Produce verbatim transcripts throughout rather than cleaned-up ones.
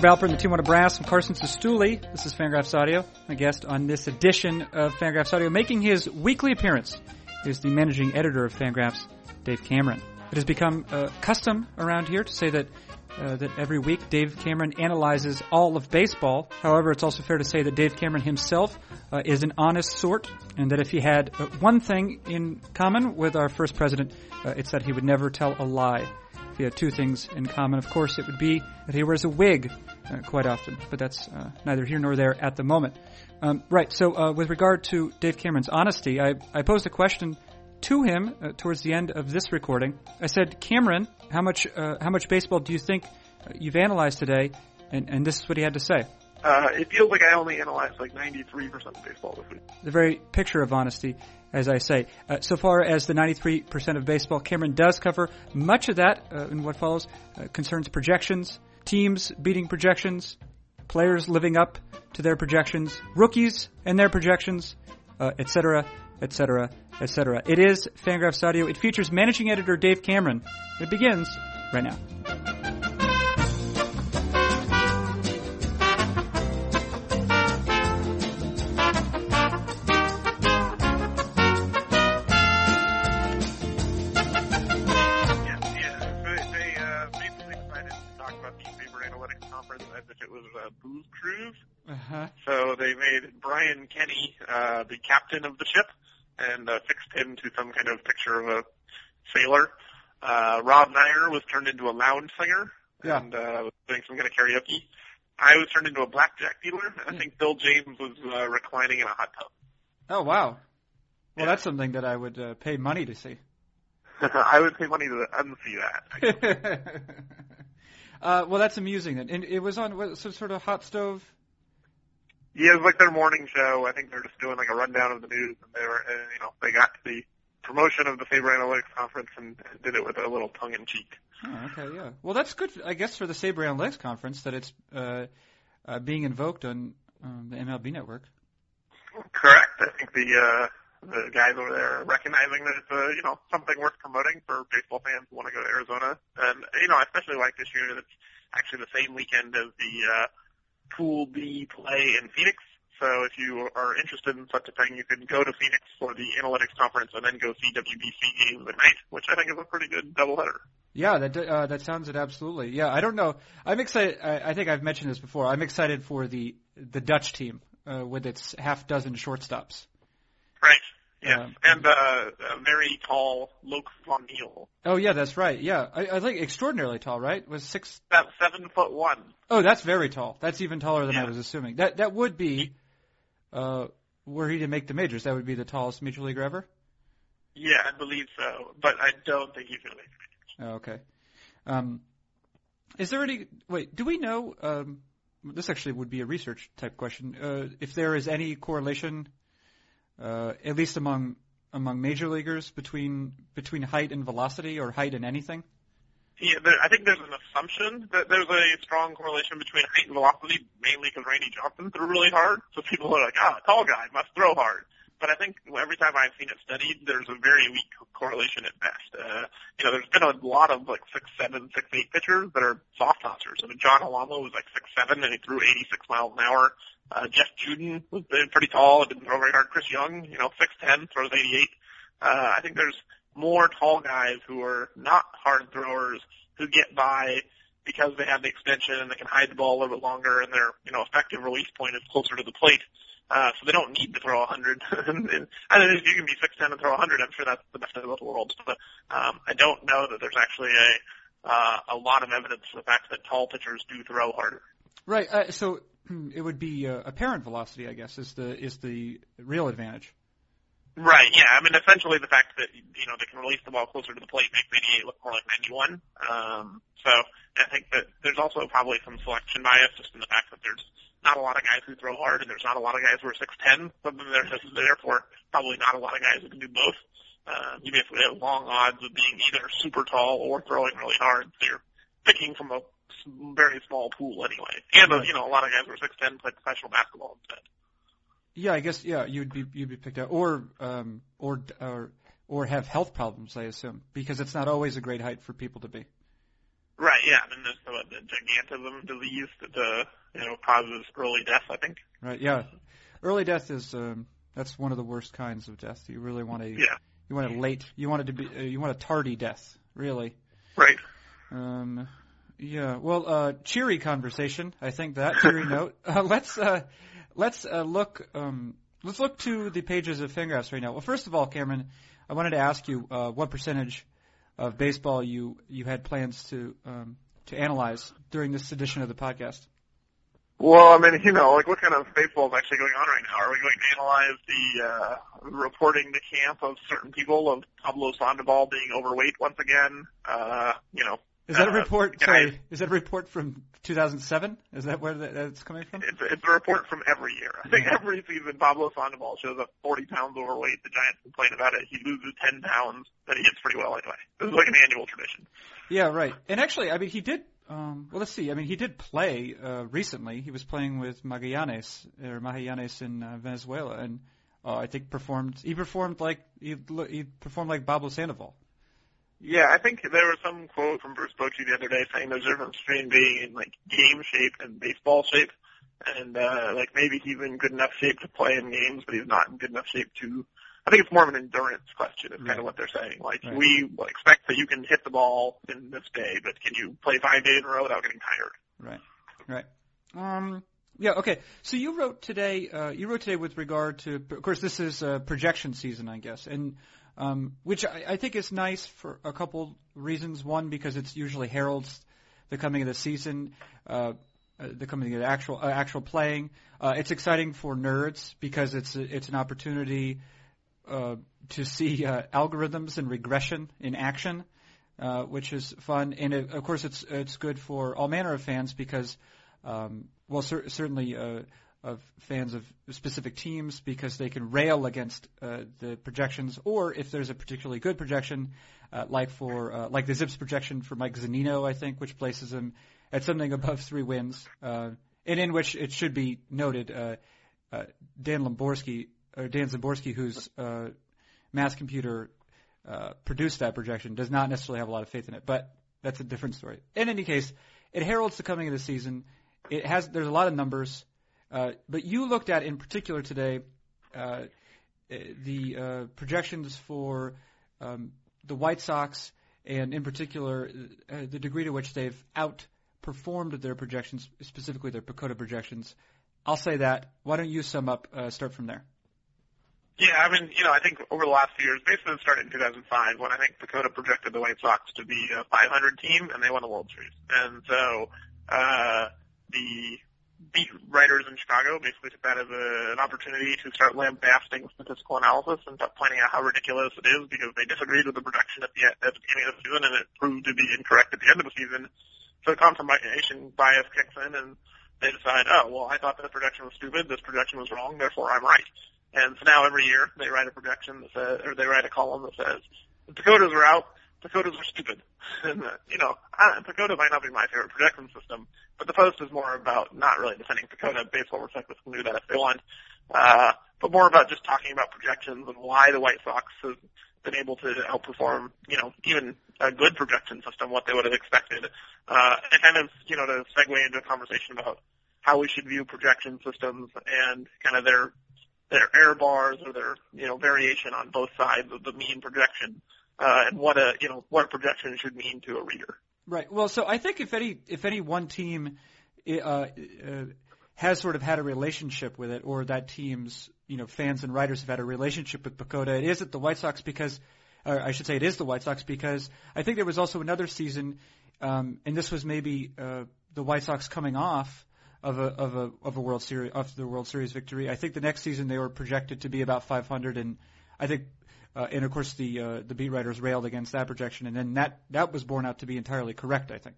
Sarah Balper and the team on a brass from Carson Cistulli. This is FanGraphs Audio. My guest on this edition of FanGraphs Audio, making his weekly appearance, is the managing editor of FanGraphs, Dave Cameron. It has become a uh, custom around here to say that uh, that every week Dave Cameron analyzes all of baseball. However, it's also fair to say that Dave Cameron himself uh, is an honest sort, and that if he had uh, one thing in common with our first president, uh, it's that he would never tell a lie. If he had two things in common, of course, it would be that he wears a wig uh, quite often, but that's uh, neither here nor there at the moment. Um, right, so uh, with regard to Dave Cameron's honesty, I, I posed a question to him uh, towards the end of this recording. I said, Cameron, how much uh, how much baseball do you think you've analyzed today? And, and this is what he had to say. Uh, it feels like I only analyzed like ninety-three percent of baseball this week. The very picture of honesty, as I say. Uh, so far as the ninety-three percent of baseball, Cameron does cover much of that uh, in what follows. Uh, concerns projections, teams beating projections, players living up to their projections, rookies and their projections, uh, et cetera, et cetera, et cetera. It is FanGraphs Audio. It features managing editor Dave Cameron. It begins right now. Uh-huh. So they made Brian Kenny uh, the captain of the ship and uh, fixed him to some kind of picture of a sailor. Uh, Rob Nyer was turned into a lounge singer yeah. and uh, was doing some kind of karaoke. I was turned into a blackjack dealer. I think Bill James was uh, reclining in a hot tub. Oh, wow. Well, yeah. That's something that I would uh, pay money to see. I would pay money to unsee that. uh, well, that's amusing then. And it was on some sort of hot stove. Yeah, it was like their morning show. I think they're just doing like a rundown of the news, and they were, uh, you know, they got to the promotion of the Sabre Analytics Conference and did it with a little tongue in cheek. Oh, okay, yeah. Well, that's good, I guess, for the Sabre Analytics Conference that it's uh, uh, being invoked on um, the M L B Network. Correct. I think the uh, the guys over there are recognizing that it's uh, you know something worth promoting for baseball fans who want to go to Arizona, and you know, I especially like this year that it's actually the same weekend as the. Uh, Pool B play in Phoenix. So if you are interested in such a thing, you can go to Phoenix for the analytics conference and then go see W B C games at night, which I think is a pretty good doubleheader. Yeah, that uh, that sounds it absolutely. Yeah, I don't know. I'm excited. I, I think I've mentioned this before. I'm excited for the the Dutch team uh, with its half dozen shortstops. Right. Yeah, um, and uh, a very tall Luke Von Lamiel. Oh yeah, that's right. Yeah, I, I think extraordinarily tall, right? Was six? About seven foot one. Oh, that's very tall. That's even taller than yeah. I was assuming. That that would be, uh, were he to make the majors, that would be the tallest major leaguer ever. Yeah, I believe so, but I don't think he's going to make the majors. Oh, okay. Um, is there any? Wait, do we know? Um, this actually would be a research type question. Uh, if there is any correlation. Uh, at least among among major leaguers, between between height and velocity, or height and anything? Yeah, there, I think there's an assumption that there's a strong correlation between height and velocity, mainly because Randy Johnson threw really hard. So people are like, ah, tall guy must throw hard. But I think every time I've seen it studied, there's a very weak correlation at best. Uh, you know, there's been a lot of like six seven, six eight pitchers that are soft tossers. I mean, John Alamo was like six seven and he threw eighty six miles an hour. Uh, Jeff Juden was pretty tall and didn't throw very hard. Chris Young, you know, six ten, throws eighty eight. Uh, I think there's more tall guys who are not hard throwers who get by because they have the extension and they can hide the ball a little bit longer and their you know effective release point is closer to the plate. Uh, so they don't need to throw one hundred. And if you can be six ten and throw one hundred, I'm sure that's the best of both worlds. But um, I don't know that there's actually a uh, a lot of evidence for the fact that tall pitchers do throw harder. Right. Uh, so it would be uh, apparent velocity, I guess, is the is the real advantage. Right. Yeah. I mean, essentially the fact that you know they can release the ball closer to the plate makes ninety-eight look more like ninety-one. Um, so I think that there's also probably some selection bias just in the fact that there's not a lot of guys who throw hard, and there's not a lot of guys who are six ten, so therefore probably not a lot of guys who can do both. Uh, you basically have long odds of being either super tall or throwing really hard. So you're picking from a very small pool anyway. And, right. you know, a lot of guys who are six ten play professional basketball instead. Yeah, I guess, yeah, you'd be you'd be picked out. Or, um, or, or, or have health problems, I assume, because it's not always a great height for people to be. Right, yeah, I mean, there's what, the gigantism disease that uh, you know causes early death, I think. Right, yeah, early death is um, that's one of the worst kinds of death. You really want a yeah. you want a late, you want it to be, uh, you want a tardy death, really. Right. Um, yeah. Well, uh, cheery conversation. I think that cheery note. Uh, let's uh, let's uh, look um, let's look to the pages of FanGraphs right now. Well, first of all, Cameron, I wanted to ask you uh, what percentage of baseball you, you had plans to um, to analyze during this edition of the podcast? Well, I mean, you know, like what kind of baseball is actually going on right now? Are we going to analyze the uh, reporting the camp of certain people of Pablo Sandoval being overweight once again? Uh, you know, is that a report? Uh, sorry, I, is that a report from two thousand seven? Is that where that's coming from? It's, it's a report from every year. I think every season Pablo Sandoval shows up forty pounds overweight. The Giants complain about it. He loses ten pounds, but he hits pretty well anyway. This is like an annual tradition. Yeah, right. And actually, I mean, he did. Um, well, let's see. I mean, he did play uh, recently. He was playing with Magallanes or Magallanes in uh, Venezuela, and uh, I think performed. He performed like he, he performed like Pablo Sandoval. Yeah, I think there was some quote from Bruce Bochy the other day saying there's a difference between being in like game shape and baseball shape, and uh, like maybe he's in good enough shape to play in games, but he's not in good enough shape to. I think it's more of an endurance question is right. kind of what they're saying. Like, right. we expect that you can hit the ball in this day, but can you play five days in a row without getting tired? Right, right. Um, yeah, okay. So you wrote today uh, You wrote today with regard to, of course, this is uh, projection season, I guess, and um, which I, I think is nice for a couple reasons. One, because it's usually heralds the coming of the season, uh, the coming of the actual, uh, actual playing. Uh, it's exciting for nerds because it's it's an opportunity – Uh, to see uh, algorithms and regression in action, uh, which is fun. And, it, of course, it's it's good for all manner of fans because, um, well, cer- certainly uh, of fans of specific teams because they can rail against uh, the projections, or if there's a particularly good projection, uh, like for uh, like the Zips projection for Mike Zanino, I think, which places him at something above three wins, uh, and in which it should be noted uh, uh, Dan Szymborski, or Dan Szymborski, whose uh, mass computer uh, produced that projection, does not necessarily have a lot of faith in it, but that's a different story. In any case, it heralds the coming of the season. It has there's a lot of numbers, uh, but you looked at in particular today uh, the uh, projections for um, the White Sox, and in particular uh, the degree to which they've outperformed their projections, specifically their PECOTA projections. I'll say that. Why don't you sum up? Uh, start from there. Yeah, I mean, you know, I think over the last few years, basically it started in two thousand five when I think PECOTA projected the White Sox to be a five hundred team, and they won the World Series. And so uh, the beat writers in Chicago basically took that as a, an opportunity to start lambasting statistical analysis and pointing out how ridiculous it is because they disagreed with the projection at the, at the beginning of the season, and it proved to be incorrect at the end of the season. So confirmation bias kicks in, and they decide, oh, well, I thought that projection was stupid, this projection was wrong, therefore I'm right. And so now every year they write a projection that says, or they write a column that says, the PECOTAs are out, PECOTAs are stupid. And, uh, you know, I, PECOTA might not be my favorite projection system, but the post is more about not really defending PECOTA. Baseball respecters can do that if they want, uh, but more about just talking about projections and why the White Sox have been able to outperform, you know, even a good projection system, what they would have expected. Uh, and kind of, you know, to segue into a conversation about how we should view projection systems and kind of their their error bars or their, you know, variation on both sides of the mean projection, uh, and what a, you know, what a projection should mean to a reader. Right. Well, so I think if any, if any one team uh, uh, has sort of had a relationship with it, or that team's, you know, fans and writers have had a relationship with PECOTA, it isn't the White Sox because, or I should say it is the White Sox because I think there was also another season, um, and this was maybe uh, the White Sox coming off Of a of a of a World Series of the World Series victory. I think the next season they were projected to be about five hundred, and I think uh, and of course the uh, the beat writers railed against that projection, and then that that was borne out to be entirely correct, I think.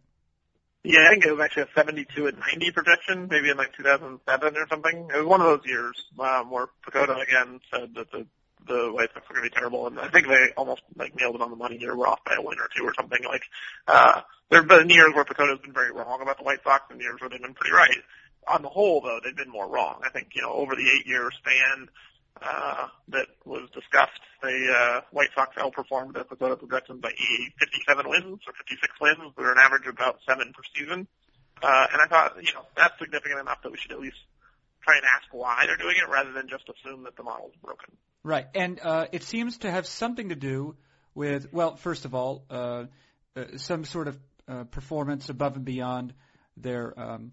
Yeah, I think it was actually a seventy-two and ninety projection, maybe in like two thousand seven or something. It was one of those years um, where PECOTA again said that the the White Sox were going to be terrible, and I think they almost like nailed it on the money here. We're off by a win or two or something like. Uh, There have been years where PECOTA's been very wrong about the White Sox and years where they've been pretty right. On the whole, though, they've been more wrong. I think, you know, over the eight-year span, uh, that was discussed. The uh, White Sox outperformed the PECOTA projections by fifty-seven wins or fifty-six wins. We were an average of about seven per season. Uh, and I thought, you know, that's significant enough that we should at least try and ask why they're doing it rather than just assume that the model's broken. Right. And uh, it seems to have something to do with, well, first of all, uh, uh, some sort of uh, performance above and beyond their um,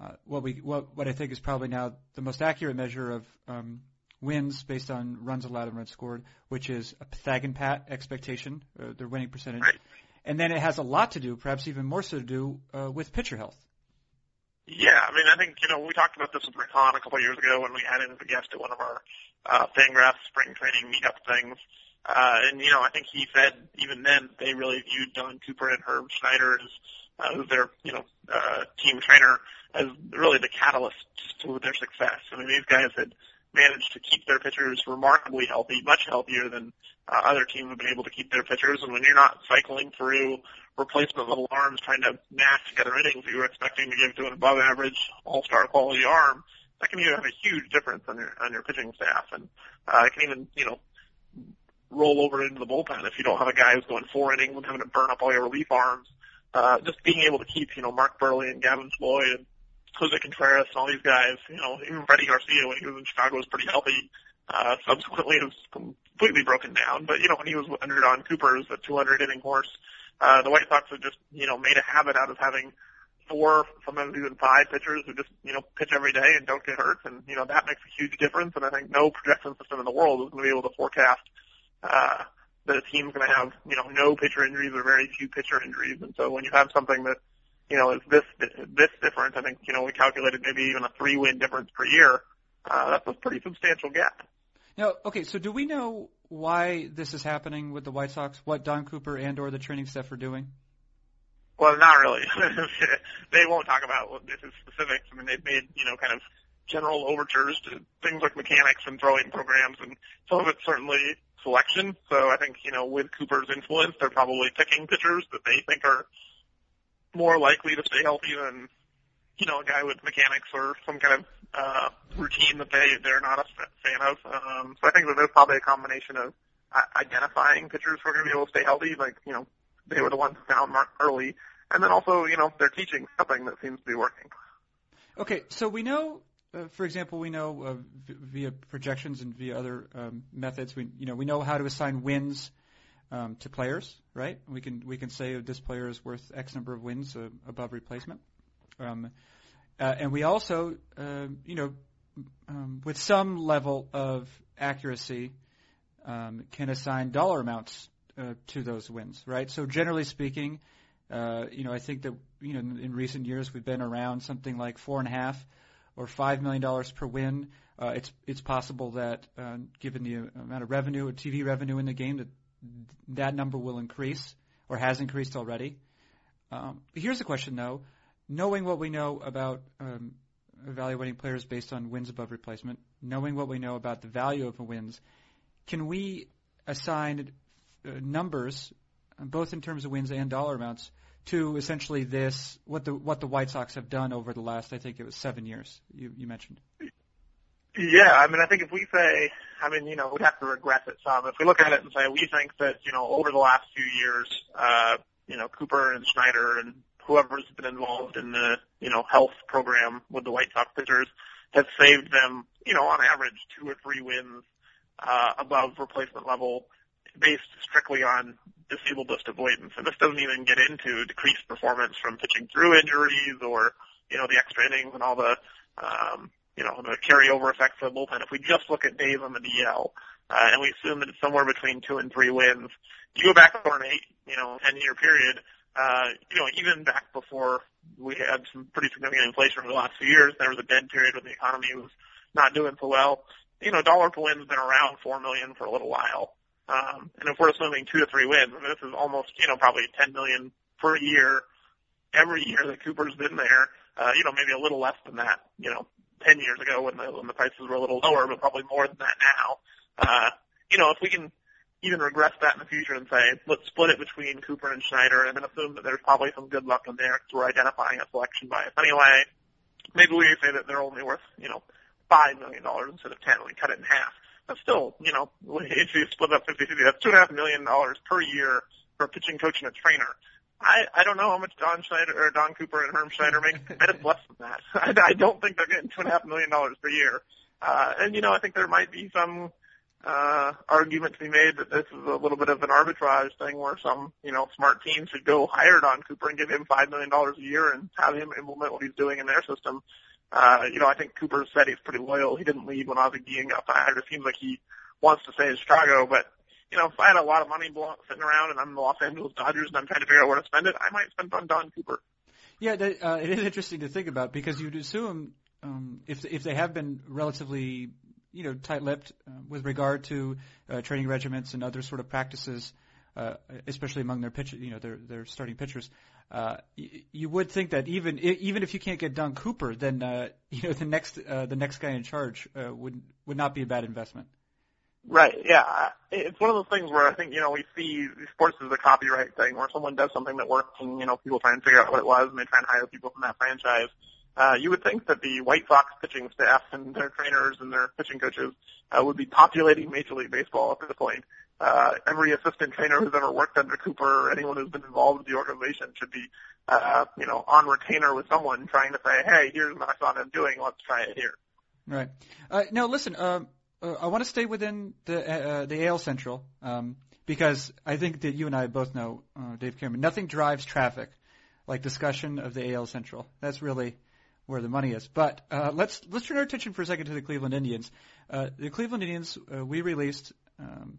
uh, what we what, what I think is probably now the most accurate measure of um, wins based on runs allowed and runs scored, which is a Pythagorean pat expectation, uh, their winning percentage. Right. And then it has a lot to do, perhaps even more so to do, uh, with pitcher health. Yeah, I mean, I think, you know, we talked about this with Rick Hahn a couple of years ago when we had him as a guest at one of our uh, FanGraphs spring training meetup things. Uh, and, you know, I think he said even then they really viewed Don Cooper and Herm Schneider as uh, their, you know, uh, team trainer as really the catalyst to their success. I mean, these guys had managed to keep their pitchers remarkably healthy, much healthier than uh, other teams have been able to keep their pitchers. And when you're not cycling through replacement level arms trying to match together innings that you were expecting to give to an above average all-star quality arm, that can even have a huge difference on your on your pitching staff. And uh, it can even, you know, roll over into the bullpen if you don't have a guy who's going four innings and having to burn up all your relief arms. Uh, just being able to keep, you know, Mark Buehrle and Gavin Floyd and Jose Contreras and all these guys, you know, even Freddie Garcia when he was in Chicago was pretty healthy. Uh, subsequently it was completely broken down. But, you know, when he was under Don Cooper as a two hundred inning horse, uh, the White Sox have just, you know, made a habit out of having four, sometimes even five pitchers who just, you know, pitch every day and don't get hurt. And, you know, that makes a huge difference. And I think no projection system in the world is going to be able to forecast uh, that a team's going to have, you know, no pitcher injuries or very few pitcher injuries. And so when you have something that, you know, is this this difference? I think, you know, we calculated maybe even a three-win difference per year. Uh, that's a pretty substantial gap. Now, okay, so do we know why this is happening with the White Sox, what Don Cooper and or the training staff are doing? Well, not really. They won't talk about what this is specifics. I mean, they've made, you know, kind of general overtures to things like mechanics and throwing programs, and some of it's certainly selection. So I think, you know, with Cooper's influence, they're probably picking pitchers that they think are more likely to stay healthy than, you know, a guy with mechanics or some kind of uh, routine that they, they're not a fan of. Um, so I think that there's probably a combination of identifying pitchers who are going to be able to stay healthy, like, you know, they were the ones who found Mark Buehrle, and then also, you know, they're teaching something that seems to be working. Okay, so we know, uh, for example, we know uh, via projections and via other um, methods, we you know, we know how to assign wins Um, to players, right? We can we can say this player is worth X number of wins uh, above replacement, um, uh, and we also, uh, you know, um, with some level of accuracy, um, can assign dollar amounts uh, to those wins, right? So generally speaking, uh, you know, I think that you know in, in recent years we've been around something like four and a half or five million dollars per win. Uh, it's it's possible that uh, given the amount of revenue or T V revenue in the game that that number will increase or has increased already. Um, here's the question, though. Knowing what we know about um, evaluating players based on wins above replacement, knowing what we know about the value of the wins, can we assign uh, numbers, both in terms of wins and dollar amounts, to essentially this, what the what the White Sox have done over the last, I think it was seven years you, you mentioned? Yeah, I mean, I think if we say, I mean, you know, we'd have to regress it some. If we look at it and say we think that, you know, over the last few years, uh, you know, Cooper and Schneider and whoever's been involved in the, you know, health program with the White Sox pitchers has saved them, you know, on average two or three wins uh, above replacement level based strictly on disabled list avoidance. And this doesn't even get into decreased performance from pitching through injuries or, you know, the extra innings and all the um, – you know, the carryover effect for the bullpen. If we just look at days on the D L, uh, and we assume that it's somewhere between two and three wins, you go back over an eight, you know, ten-year period, uh, you know, even back before we had some pretty significant inflation over the last few years, there was a dead period when the economy was not doing so well. You know, dollar per win's been around four million dollars for a little while. Um, and if we're assuming two to three wins, I mean, this is almost, you know, probably ten million dollars per year, every year that Cooper's been there, uh, you know, maybe a little less than that, you know, ten years ago when the, when the prices were a little lower, but probably more than that now. Uh, you know, if we can even regress that in the future and say, let's split it between Cooper and Schneider and then assume that there's probably some good luck in there because we're identifying a selection bias. Anyway, maybe we say that they're only worth, you know, five million dollars instead of ten. We cut it in half. That's still, you know, if you split up fifty fifty, that's two and a half million dollars per year for a pitching coach and a trainer. I, I don't know how much Don Schneider or Don Cooper and Herm Schneider make. I bet it's less than that. I, I don't think they're getting two and a half million dollars per year. Uh, and you know, I think there might be some uh, argument to be made that this is a little bit of an arbitrage thing, where some, you know, smart team should go hire Don Cooper and give him five million dollars a year and have him implement what he's doing in their system. Uh, you know, I think Cooper said he's pretty loyal. He didn't leave when Ozzie Guillen got fired. It seems like he wants to stay in Chicago, but, you know, if I had a lot of money sitting around and I'm the Los Angeles Dodgers and I'm trying to figure out where to spend it, I might spend it on Don Cooper. Yeah, that, uh, it is interesting to think about, because you'd assume um, if if they have been relatively, you know, tight-lipped uh, with regard to uh, training regiments and other sort of practices, uh, especially among their pitch, you know, their their starting pitchers. Uh, you, you would think that even even if you can't get Don Cooper, then uh, you know the next uh, the next guy in charge uh, would would not be a bad investment. Right, yeah. It's one of those things where I think, you know, we see sports as a copyright thing, where someone does something that works and, you know, people try and figure out what it was and they try and hire people from that franchise. Uh, you would think that the White Sox pitching staff and their trainers and their pitching coaches uh, would be populating Major League Baseball at this point. Uh, every assistant trainer who's ever worked under Cooper or anyone who's been involved with the organization should be, uh, you know, on retainer with someone trying to say, hey, here's what I thought I'm doing, let's try it here. Right. Uh, now, listen, um, Uh, I want to stay within the uh, the A L Central um, because I think that you and I both know, uh, Dave Cameron, nothing drives traffic like discussion of the A L Central. That's really where the money is. But uh, let's let's turn our attention for a second to the Cleveland Indians. Uh, the Cleveland Indians, uh, we released um,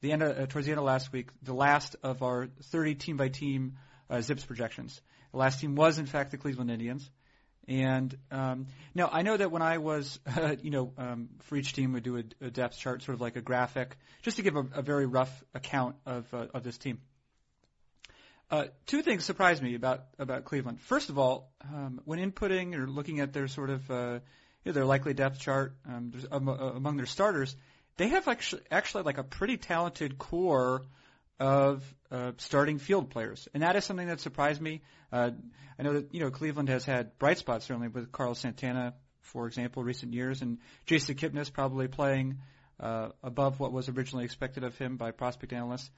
the end of, uh, towards the end of last week the last of our thirty team by team uh, Zips projections. The last team was in fact the Cleveland Indians. And um, now I know that when I was, uh, you know, um, for each team we do a, a depth chart, sort of like a graphic, just to give a, a very rough account of uh, of this team. Uh, two things surprised me about, about Cleveland. First of all, um, when inputting or looking at their sort of uh, you know, their likely depth chart um, um, among their starters, they have actually actually like a pretty talented core of uh, starting field players, and that is something that surprised me. Uh, I know that, you know, Cleveland has had bright spots, certainly with Carlos Santana, for example, recent years, and Jason Kipnis probably playing uh, above what was originally expected of him by prospect analysts.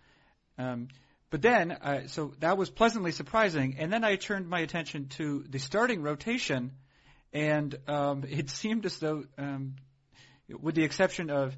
Um, but then, uh, so that was pleasantly surprising, and then I turned my attention to the starting rotation, and um, it seemed as though, um, with the exception of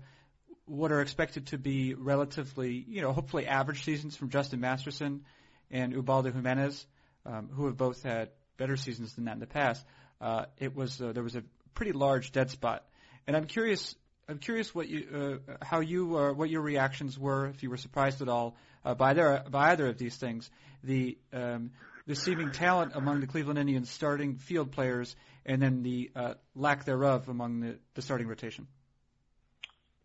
what are expected to be relatively, you know, hopefully average seasons from Justin Masterson and Ubaldo Jimenez, um, who have both had better seasons than that in the past. Uh, it was uh, there was a pretty large dead spot, and I'm curious, I'm curious what you, uh, how you, uh, what your reactions were, if you were surprised at all uh, by their, by either of these things, the um, the seeming talent among the Cleveland Indians starting field players, and then the uh, lack thereof among the, the starting rotation.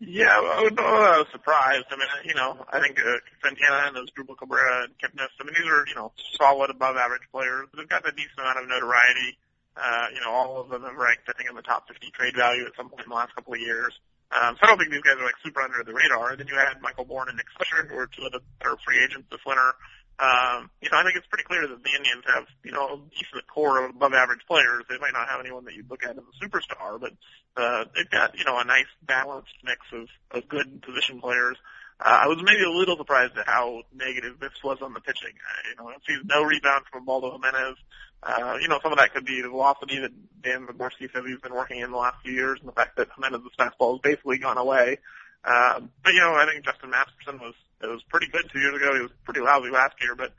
Yeah, I was, I was surprised. I mean, you know, I think uh, Santana and those Drupal Cabrera and Kipnis, I mean, these are, you know, solid above-average players. They've got a decent amount of notoriety. Uh, you know, all of them have ranked, I think, in the top fifty trade value at some point in the last couple of years. Um, so I don't think these guys are, like, super under the radar. And then you add Michael Bourne and Nick Swisher, who are two of the better free agents this winter. Um, you know, I think it's pretty clear that the Indians have, you know, a decent core of above-average players. They might not have anyone that you'd look at as a superstar, but uh, they've got, you know, a nice balanced mix of, of good position players. Uh, I was maybe a little surprised at how negative this was on the pitching. Uh, you know, it sees no rebound from Ubaldo Jimenez. Uh, you know, some of that could be the velocity that Dan Szymborski says he's been working in the last few years, and the fact that Jimenez's fastball has basically gone away. Uh, but, you know, I think Justin Masterson was it was pretty good two years ago. He was pretty lousy last year, but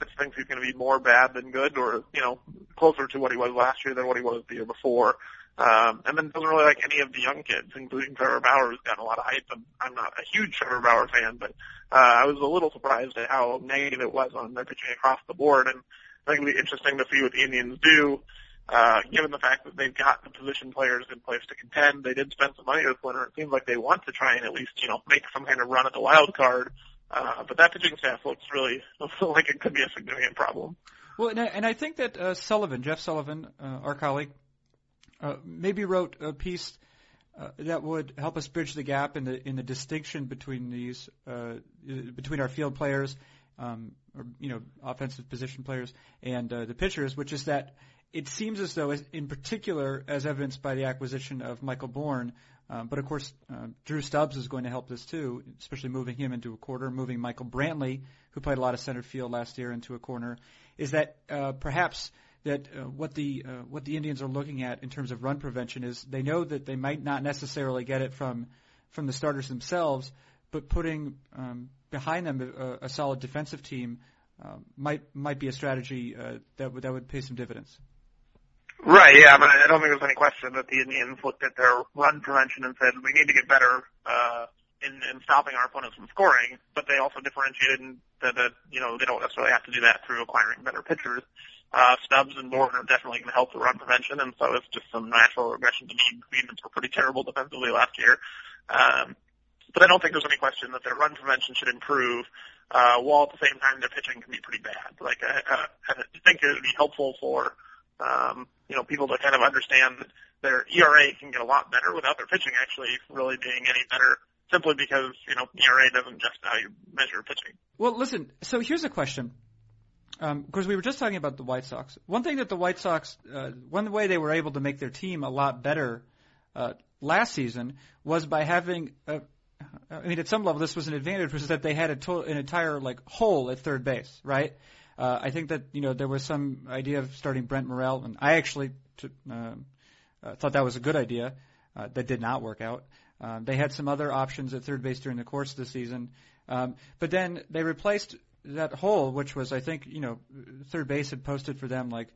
I just think he's going to be more bad than good, or, you know, closer to what he was last year than what he was the year before. Um, and then doesn't really like any of the young kids, including Trevor Bauer, who's gotten a lot of hype. I'm, I'm not a huge Trevor Bauer fan, but uh, I was a little surprised at how negative it was on their pitching across the board. And I think it'll be interesting to see what the Indians do. Uh, given the fact that they've got the position players in place to contend, they did spend some money this winter. It seems like they want to try and at least, you know, make some kind of run at the wild card. Uh, but that pitching staff looks really looks like it could be a significant problem. Well, and I, and I think that uh, Sullivan, Jeff Sullivan, uh, our colleague, uh, maybe wrote a piece uh, that would help us bridge the gap in the in the distinction between these uh, between our field players, um, or you know, offensive position players, and uh, the pitchers, which is that it seems as though, as, in particular, as evidenced by the acquisition of Michael Bourne, um, but of course uh, Drew Stubbs is going to help this too, especially moving him into a corner, moving Michael Brantley, who played a lot of center field last year, into a corner, is that uh, perhaps that uh, what the uh, what the Indians are looking at in terms of run prevention is they know that they might not necessarily get it from from the starters themselves, but putting um, behind them a, a solid defensive team um, might might be a strategy uh, that w- that would pay some dividends. Right, yeah, but I don't think there's any question that the Indians looked at their run prevention and said, we need to get better uh, in, in stopping our opponents from scoring, but they also differentiated that, that, you know, they don't necessarily have to do that through acquiring better pitchers. Uh, Stubbs and Bourne are definitely going to help the run prevention, and so it's just some natural regression to me. The Indians were pretty terrible defensively last year. Um, but I don't think there's any question that their run prevention should improve, uh, while at the same time their pitching can be pretty bad. Like, I, I, I think it would be helpful for Um, you know, people to kind of understand that their E R A can get a lot better without their pitching actually really being any better, simply because, you know, E R A doesn't just how you measure pitching. Well, listen, so here's a question. Um, of course, we were just talking about the White Sox. One thing that the White Sox, uh, one way they were able to make their team a lot better uh, last season was by having, a, I mean, at some level this was an advantage, was that they had a to- an entire, like, hole at third base, right? Uh, I think that, you know, there was some idea of starting Brent Morrell, and I actually t- uh, uh, thought that was a good idea. Uh, that did not work out. Uh, they had some other options at third base during the course of the season. Um, but then they replaced that hole, which was, I think, you know, third base had posted for them like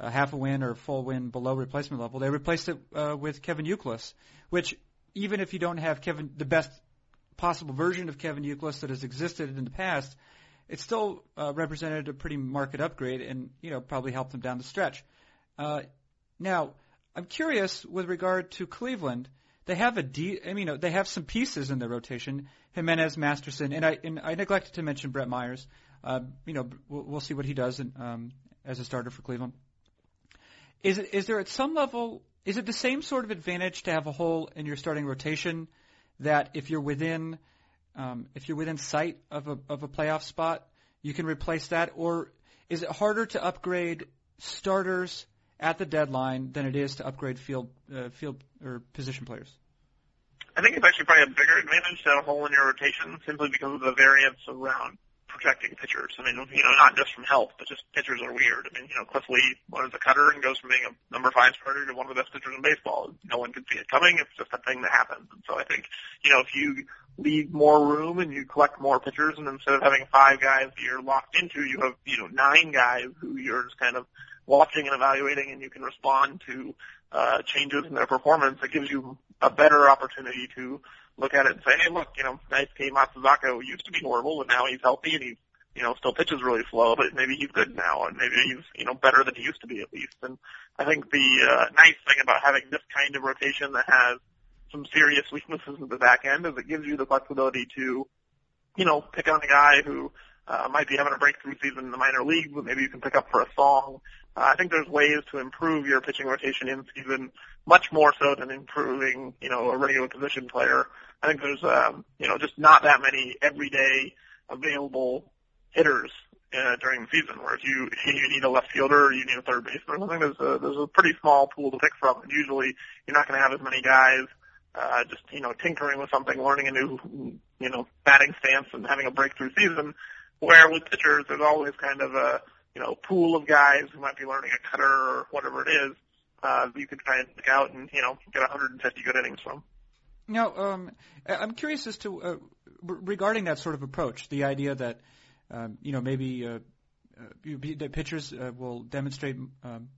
a half a win or a full win below replacement level. They replaced it uh, with Kevin Youkilis, which even if you don't have Kevin, the best possible version of Kevin Youkilis that has existed in the past, it still uh, represented a pretty market upgrade and, you know, probably helped them down the stretch. Uh, now, I'm curious with regard to Cleveland. They have a de- I mean, they have some pieces in their rotation, Jimenez, Masterson, and I and I neglected to mention Brett Myers. Uh, you know, we'll, we'll see what he does in, um, as a starter for Cleveland. Is it, is there at some level, is it the same sort of advantage to have a hole in your starting rotation that if you're within – Um, if you're within sight of a of a playoff spot, you can replace that? Or is it harder to upgrade starters at the deadline than it is to upgrade field uh, field or position players? I think it's actually probably a bigger advantage to have a hole in your rotation simply because of the variance around protecting pitchers. I mean, you know, not just from health, but just pitchers are weird. I mean, you know, Cliff Lee was a cutter and goes from being a number five starter to one of the best pitchers in baseball. No one could see it coming. It's just a thing that happens. And so I think, you know, if you leave more room and you collect more pitchers, and instead of having five guys that you're locked into, you have, you know, nine guys who you're just kind of watching and evaluating, and you can respond to uh changes in their performance. It gives you a better opportunity to look at it and say, hey, look, you know, Daisuke Matsuzaka used to be horrible, but now he's healthy and he's, you know, still pitches really slow, but maybe he's good now, and maybe he's, you know, better than he used to be at least. And I think the uh, nice thing about having this kind of rotation that has some serious weaknesses at the back end is it gives you the flexibility to, you know, pick on a guy who uh, might be having a breakthrough season in the minor leagues, but maybe you can pick up for a song. Uh, I think there's ways to improve your pitching rotation in season much more so than improving, you know, a regular position player. I think there's, um, you know, just not that many everyday available hitters uh, during the season. Where if you you need a left fielder or you need a third baseman, I think there's a, there's a pretty small pool to pick from. And usually you're not going to have as many guys uh, just, you know, tinkering with something, learning a new, you know, batting stance and having a breakthrough season. Where with pitchers, there's always kind of a, you know, pool of guys who might be learning a cutter or whatever it is, uh, you can try and pick out and, you know, get one hundred fifty good innings from. Now, um, I'm curious as to, uh, regarding that sort of approach, the idea that, um, you know, maybe uh, that pitchers uh, will demonstrate um,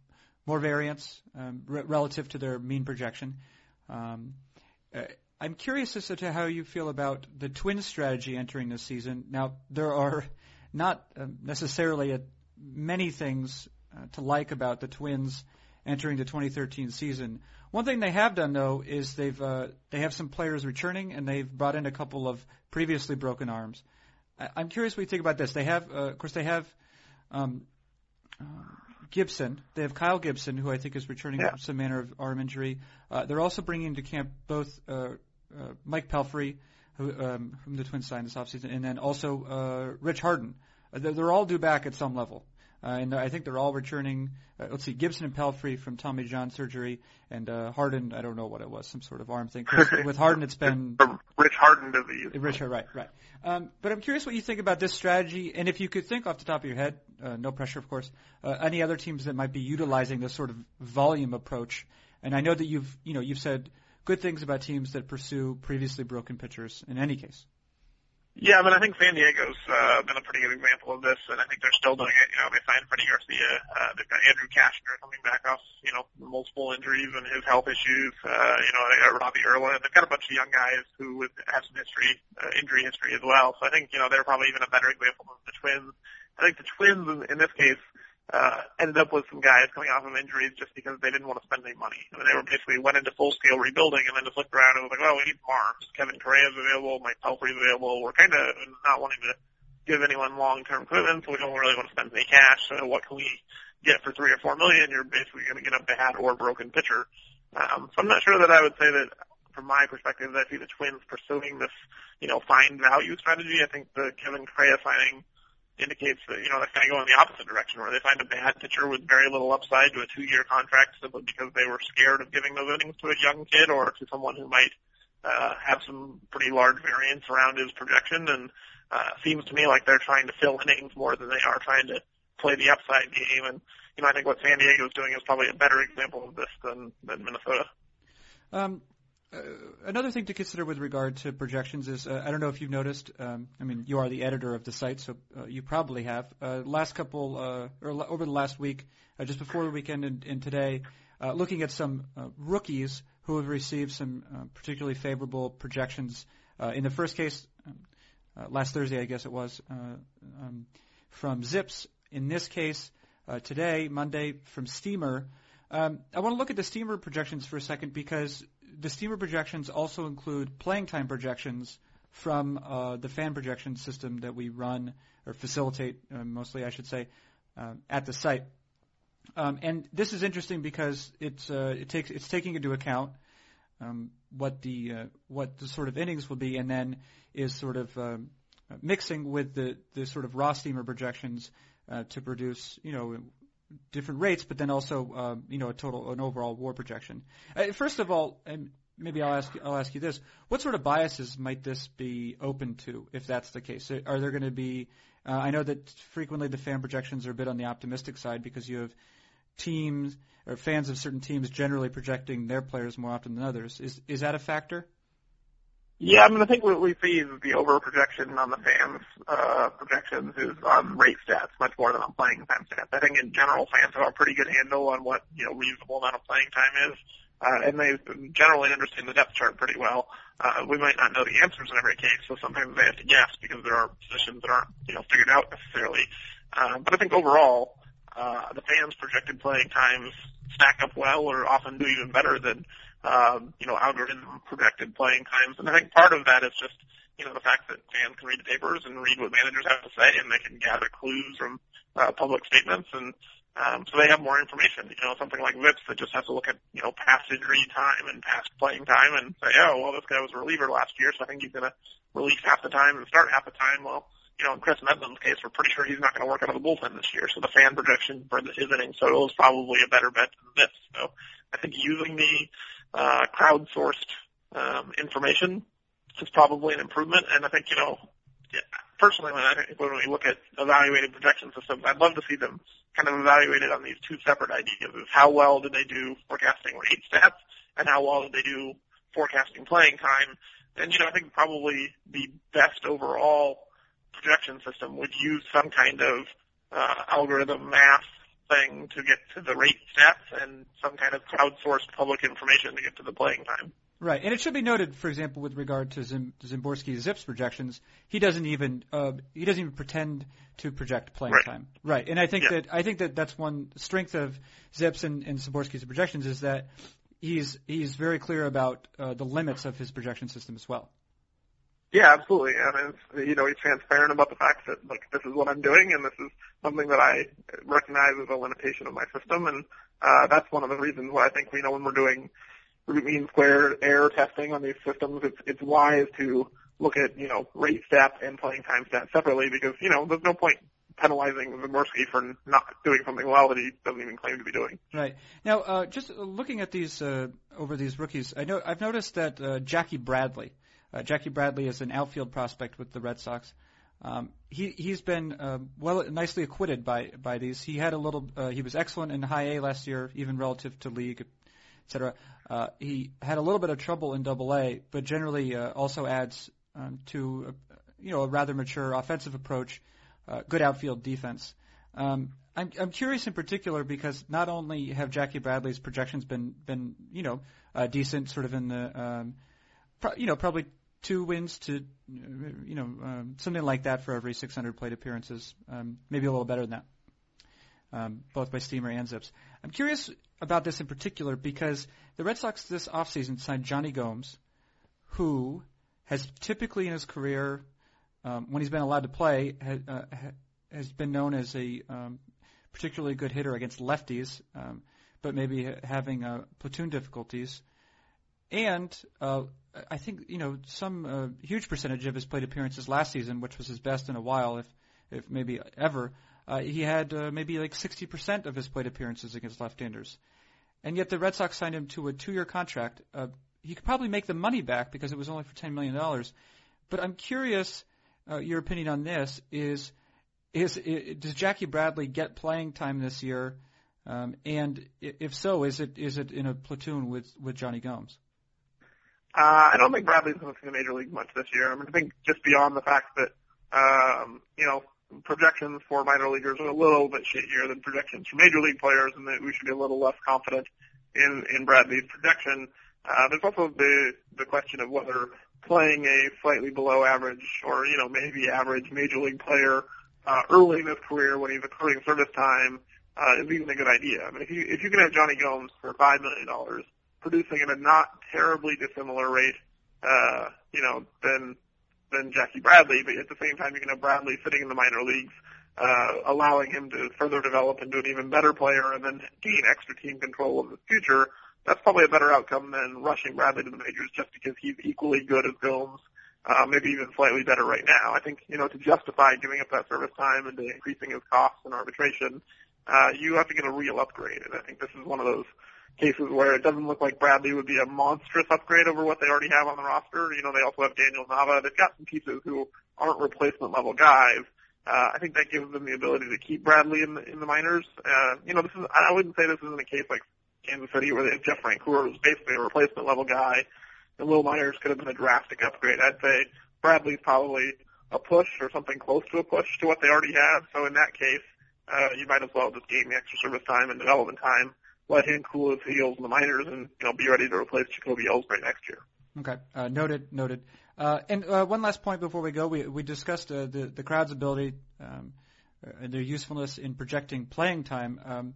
more variance um, re- relative to their mean projection. Um, uh, I'm curious as to how you feel about the Twins strategy entering this season. Now, there are not um, necessarily a many things uh, to like about the Twins entering the twenty thirteen season. One thing they have done, though, is they've uh, they have some players returning, and they've brought in a couple of previously broken arms. I- I'm curious what you think about this. They have, uh, of course, they have um, uh, Gibson. They have Kyle Gibson, who I think is returning yeah. from some manner of arm injury. Uh, they're also bringing into camp both uh, uh, Mike Pelfrey, who, um, whom the Twins signed this offseason, and then also uh, Rich Harden. They're all due back at some level. Uh, and I think they're all returning. Uh, let's see, Gibson and Pelfrey from Tommy John surgery, and uh, Harden, I don't know what it was, some sort of arm thing. With Harden, it's been – Rich Harden disease. Rich, right, right. Um, but I'm curious what you think about this strategy, and if you could think off the top of your head, uh, no pressure, of course, uh, any other teams that might be utilizing this sort of volume approach. And I know that you've, you know, you've said good things about teams that pursue previously broken pitchers in any case. Yeah, I mean, I think San Diego's uh, been a pretty good example of this, and I think they're still doing it. You know, they signed Freddie Garcia. Uh, they've got Andrew Kashner coming back off, you know, multiple injuries and his health issues. Uh, you know, they got Robbie Erlin. They've got a bunch of young guys who have some history, uh, injury history as well. So I think, you know, they're probably even a better example than the Twins. I think the Twins, in, in this case, uh, ended up with some guys coming off of injuries just because they didn't want to spend any money. I mean, they were basically went into full-scale rebuilding and then just looked around and was like, well, we need more arms. Kevin Correa's available, Mike Pelfrey's available. We're kind of not wanting to give anyone long-term commitments, so we don't really want to spend any cash. So what can we get for three or four million? You're basically going to get a bad or broken pitcher. Um, so I'm not sure that I would say that, from my perspective, that I see the Twins pursuing this, you know, find value strategy. I think the Kevin Correa signing indicates that, you know, they're kind of going the opposite direction, where they find a bad pitcher with very little upside to a two-year contract simply because they were scared of giving those innings to a young kid or to someone who might uh, have some pretty large variance around his projection. And uh, it seems to me like they're trying to fill innings more than they are trying to play the upside game. And, you know, I think what San Diego is doing is probably a better example of this than, than Minnesota. Um. Uh, another thing to consider with regard to projections is, uh, I don't know if you've noticed, um, I mean, you are the editor of the site, so uh, you probably have. Uh, last couple, uh, or l- over the last week, uh, just before the weekend and, and today, uh, looking at some uh, rookies who have received some uh, particularly favorable projections. Uh, in the first case, uh, last Thursday, I guess it was, uh, um, from Zips. In this case, uh, today, Monday, from Steamer. Um, I want to look at the Steamer projections for a second because the Steamer projections also include playing time projections from uh, the fan projection system that we run or facilitate, uh, mostly I should say, uh, at the site. Um, and this is interesting because it's uh, it takes it's taking into account um, what the uh, what the sort of innings will be, and then is sort of um, mixing with the, the sort of raw Steamer projections uh, to produce, you know, different rates, but then also, uh, you know, a total, an overall WAR projection. Uh, first of all, and maybe I'll ask, I'll ask you this: what sort of biases might this be open to, if that's the case? Are there going to be? Uh, I know that frequently the fan projections are a bit on the optimistic side because you have teams or fans of certain teams generally projecting their players more often than others. Is is that a factor? Yeah, I mean, I think what we see is the over-projection on the fans' uh, projections is on rate stats much more than on playing time stats. I think in general, fans have a pretty good handle on what, you know, reasonable amount of playing time is, uh, and they generally understand the depth chart pretty well. Uh, we might not know the answers in every case, so sometimes they have to guess because there are positions that aren't, you know, figured out necessarily. Uh, but I think overall, uh, the fans' projected playing times stack up well or often do even better than Um, you know, algorithm projected playing times. And I think part of that is just, you know, the fact that fans can read the papers and read what managers have to say, and they can gather clues from uh, public statements, and um, so they have more information. You know, something like Vips that just has to look at, you know, past injury time and past playing time and say, oh, well, this guy was a reliever last year, so I think he's going to release half the time and start half the time. Well, you know, in Chris Medlin's case, we're pretty sure he's not going to work out of the bullpen this year, so the fan projection for his inning total is probably a better bet than this. So I think using the uh crowdsourced um, information is probably an improvement. And I think, you know, yeah, personally, when, I, when we look at evaluated projection systems, I'd love to see them kind of evaluated on these two separate ideas: is how well did they do forecasting rate stats, and how well did they do forecasting playing time. And, you know, I think probably the best overall projection system would use some kind of uh, algorithm math thing to get to the rate stats and some kind of crowdsourced public information to get to the playing time. Right, and it should be noted, for example, with regard to Zim- Szymborski's Zips projections, he doesn't even uh, he doesn't even pretend to project playing right. time. Right, and I think yeah. that I think that that's one strength of Zips and, and Szymborski's projections is that he's he's very clear about uh, the limits of his projection system as well. Yeah, absolutely. And, it's, you know, he's transparent about the fact that, like, this is what I'm doing, and this is something that I recognize as a limitation of my system. And uh, that's one of the reasons why I think, you know, when we're doing mean square error testing on these systems, it's, it's wise to look at, you know, rate stats and playing time stats separately because, you know, there's no point penalizing Szymborski for not doing something well that he doesn't even claim to be doing. Right. Now, uh, just looking at these uh, over these rookies, I know I've noticed that uh, Jackie Bradley, uh, Jackie Bradley is an outfield prospect with the Red Sox. Um, he he's been uh, well nicely acquitted by by these. He had a little. Uh, he was excellent in high A last year, even relative to league, et cetera. Uh, he had a little bit of trouble in double A, but generally uh, also adds um, to uh, you know a rather mature offensive approach, uh, good outfield defense. Um, I'm I'm curious in particular because not only have Jackie Bradley's projections been been you know uh, decent, sort of in the um, pro- you know probably. Two wins to, you know, um, something like that for every six hundred plate appearances, um, maybe a little better than that, um, both by Steamer and Zips. I'm curious about this in particular because the Red Sox this offseason signed Johnny Gomes, who has typically in his career, um, when he's been allowed to play, ha- uh, ha- has been known as a um, particularly good hitter against lefties, um, but maybe ha- having uh, platoon difficulties. And uh, I think, you know, some uh, huge percentage of his plate appearances last season, which was his best in a while, if if maybe ever, uh, he had uh, maybe like sixty percent of his plate appearances against left-handers. And yet the Red Sox signed him to a two-year contract. Uh, he could probably make the money back because it was only for ten million dollars. But I'm curious, uh, your opinion on this is, is, is does Jackie Bradley get playing time this year? Um, and if so, is it is it in a platoon with, with Johnny Gomes? Uh, I don't think Bradley's going to see the major league much this year. I mean, I think just beyond the fact that, um, you know, projections for minor leaguers are a little bit shittier than projections for major league players, and that we should be a little less confident in, in Bradley's projection. Uh, there's also the, the question of whether playing a slightly below average or, you know, maybe average major league player, uh, early in his career when he's accruing service time, uh, is even a good idea. I mean, if you, if you can have Johnny Gomes for five million dollars, producing at a not terribly dissimilar rate, uh, you know, than than Jackie Bradley, but at the same time you can have Bradley sitting in the minor leagues, uh, allowing him to further develop into an even better player and then gain extra team control of the future. That's probably a better outcome than rushing Bradley to the majors just because he's equally good as Gomes, uh, maybe even slightly better right now. I think, you know, to justify giving up that service time and increasing his costs and arbitration, uh, you have to get a real upgrade, and I think this is one of those cases where it doesn't look like Bradley would be a monstrous upgrade over what they already have on the roster. You know, they also have Daniel Nava. They've got some pieces who aren't replacement-level guys. Uh, I think that gives them the ability to keep Bradley in the, in the minors. Uh, you know, this is I wouldn't say this isn't a case like Kansas City where they have Jeff Francoeur, who's basically a replacement-level guy, and Will Myers could have been a drastic upgrade. I'd say Bradley's probably a push or something close to a push to what they already have. So in that case, uh, you might as well just gain the extra service time and development time, let him cool his heels in the minors, and you know, be ready to replace Jacoby Ellsbury next year. Okay, uh, noted, noted. Uh, and uh, one last point before we go, we we discussed uh, the the crowd's ability um, and their usefulness in projecting playing time. Um,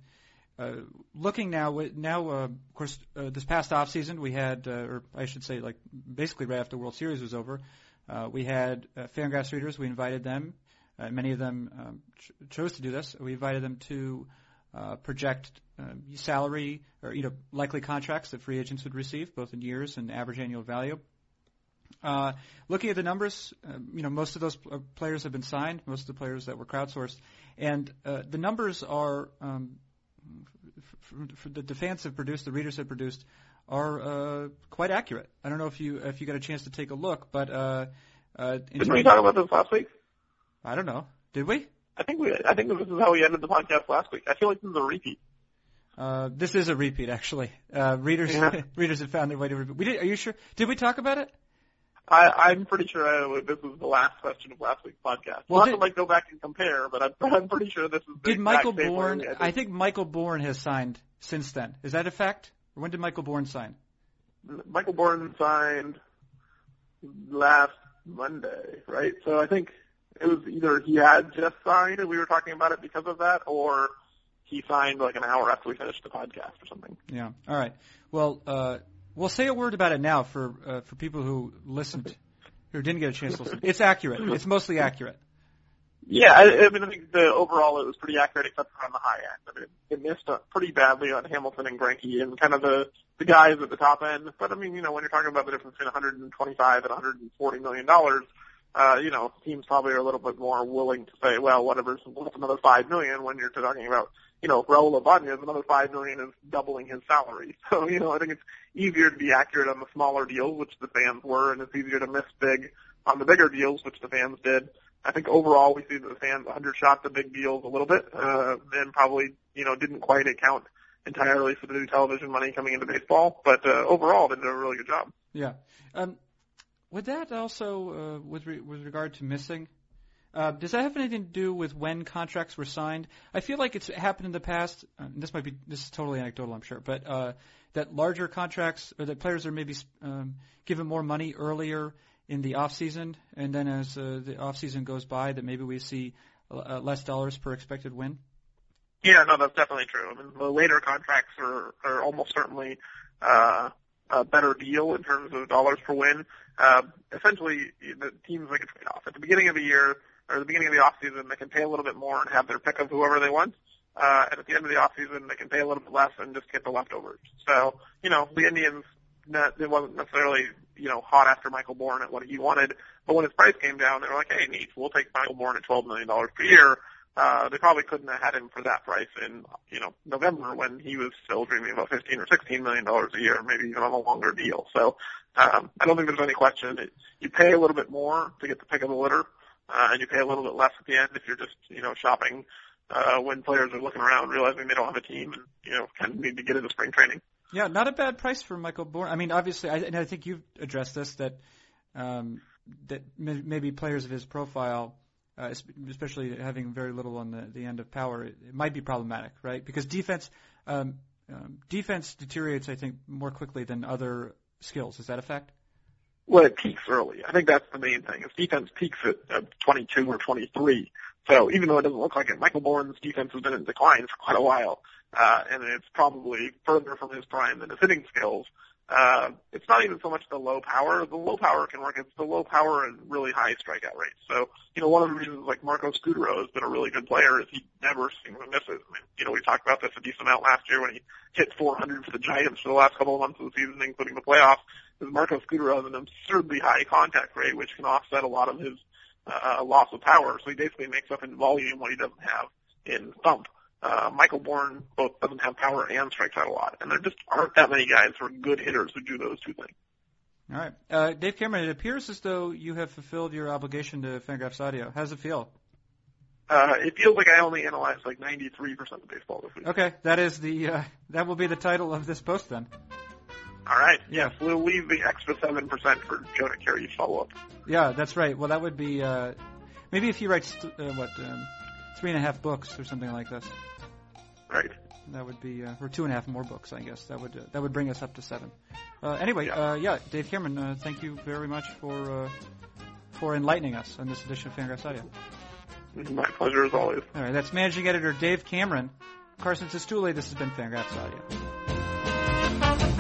uh, looking now, now uh, of course, uh, this past off season we had, uh, or I should say, like basically right after the World Series was over, uh, we had uh, FanGraphs readers. We invited them. Uh, many of them um, ch- chose to do this. We invited them to uh, project Um, salary or, you know, likely contracts that free agents would receive, both in years and average annual value. Uh, looking at the numbers, uh, you know, most of those pl- players have been signed, most of the players that were crowdsourced. And uh, the numbers are, um, f- f- f- the fans have produced, the readers have produced, are uh, quite accurate. I don't know if you if you got a chance to take a look, but... Uh, uh, Didn't we talk about this last week? I don't know. Did we? I think we. I think this is how we ended the podcast last week. I feel like this is a repeat. Uh, this is a repeat, actually. Uh, readers, yeah. readers have found their way to repeat. We did, are you sure? Did we talk about it? I, I'm pretty sure I, this was the last question of last week's podcast. We'll, we'll have to like go back and compare, but I'm, I'm pretty sure this is. The did Michael Bourne? I, I think Michael Bourne has signed since then. Is that a fact? Or when did Michael Bourne sign? Michael Bourne signed last Monday, right? So I think it was either he had just signed and we were talking about it because of that, or he signed like an hour after we finished the podcast or something. Yeah. All right. Well, uh, we'll say a word about it now for uh, for people who listened, who didn't get a chance to listen. It's accurate. It's mostly accurate. Yeah. I, I mean, I think the overall it was pretty accurate except for on the high end. I mean, it missed up pretty badly on Hamilton and Greinke and kind of the, the guys at the top end. But, I mean, you know, when you're talking about the difference between one hundred twenty-five and one hundred forty million dollars, uh, you know, teams probably are a little bit more willing to say, well, whatever's worth another five million dollars when you're talking about, you know, Raul Abunya's, another five million dollars is doubling his salary. So, you know, I think it's easier to be accurate on the smaller deals, which the fans were, and it's easier to miss big on the bigger deals, which the fans did. I think overall we see that the fans undershot the big deals a little bit uh, and probably, you know, didn't quite account entirely for the new television money coming into baseball. But uh, overall they did a really good job. Yeah. Um, would that also, uh, with, re- with regard to missing, Uh, does that have anything to do with when contracts were signed? I feel like it's happened in the past. And this might be this is totally anecdotal, I'm sure, but uh, that larger contracts or that players are maybe um, given more money earlier in the off season, and then as uh, the off season goes by, that maybe we see uh, less dollars per expected win. Yeah, no, that's definitely true. I mean, the later contracts are are almost certainly uh, a better deal in terms of dollars per win. Uh, essentially, the teams make a trade off at the beginning of the year. Or the beginning of the offseason, they can pay a little bit more and have their pick of whoever they want. Uh, and at the end of the offseason, they can pay a little bit less and just get the leftovers. So, you know, the Indians, not, they wasn't necessarily, you know, hot after Michael Bourne at what he wanted. But when his price came down, they were like, hey, neat, we'll take Michael Bourne at twelve million dollars per year. Uh, they probably couldn't have had him for that price in, you know, November when he was still dreaming about fifteen or sixteen million dollars a year, maybe even on a longer deal. So um, I don't think there's any question. It, you pay a little bit more to get the pick of the litter. Uh, and you pay a little bit less at the end if you're just, you know, shopping uh, when players are looking around, realizing they don't have a team and, you know, kind of need to get into spring training. Yeah, not a bad price for Michael Bourne. I mean, obviously, I, and I think you've addressed this, that um, that maybe players of his profile, uh, especially having very little on the, the end of power, it, it might be problematic, right? Because defense um, um, defense deteriorates, I think, more quickly than other skills. Is that a fact? Well, it peaks early. I think that's the main thing. His defense peaks at uh, twenty-two or twenty-three. So even though it doesn't look like it, Michael Bourne's defense has been in decline for quite a while, uh, and it's probably further from his prime than his hitting skills. Uh, it's not even so much the low power. The low power can work. It's the low power and really high strikeout rates. So, you know, one of the reasons, like, Marco Scutaro has been a really good player is he never singles and misses. I mean, you know, we talked about this a decent amount last year when he hit four hundred for the Giants for the last couple of months of the season, including the playoffs. Marco Scudero has an absurdly high contact rate, which can offset a lot of his uh, loss of power. So he basically makes up in volume what he doesn't have in thump. Uh, Michael Bourne both doesn't have power and strikes out a lot. And there just aren't that many guys who are good hitters who do those two things. All right. Uh, Dave Cameron, it appears as though you have fulfilled your obligation to Fangraphs Audio. How does it feel? Uh, it feels like I only analyzed like ninety-three percent of baseball this week. Okay. That is the uh, that will be the title of this post then. All right. Yes, we'll leave the extra seven percent for Jonah Carey's follow-up. Yeah, that's right. Well, that would be uh, maybe if he writes th- uh, what um, three and a half books or something like this. Right. That would be uh, or two and a half more books, I guess. That would uh, that would bring us up to seven. Uh, anyway, yeah. Uh, yeah, Dave Cameron, uh, thank you very much for uh, for enlightening us on this edition of Fangraphs Audio. My pleasure as always. All right, that's managing editor Dave Cameron, Carson Cistulli. This has been Fangraphs Audio.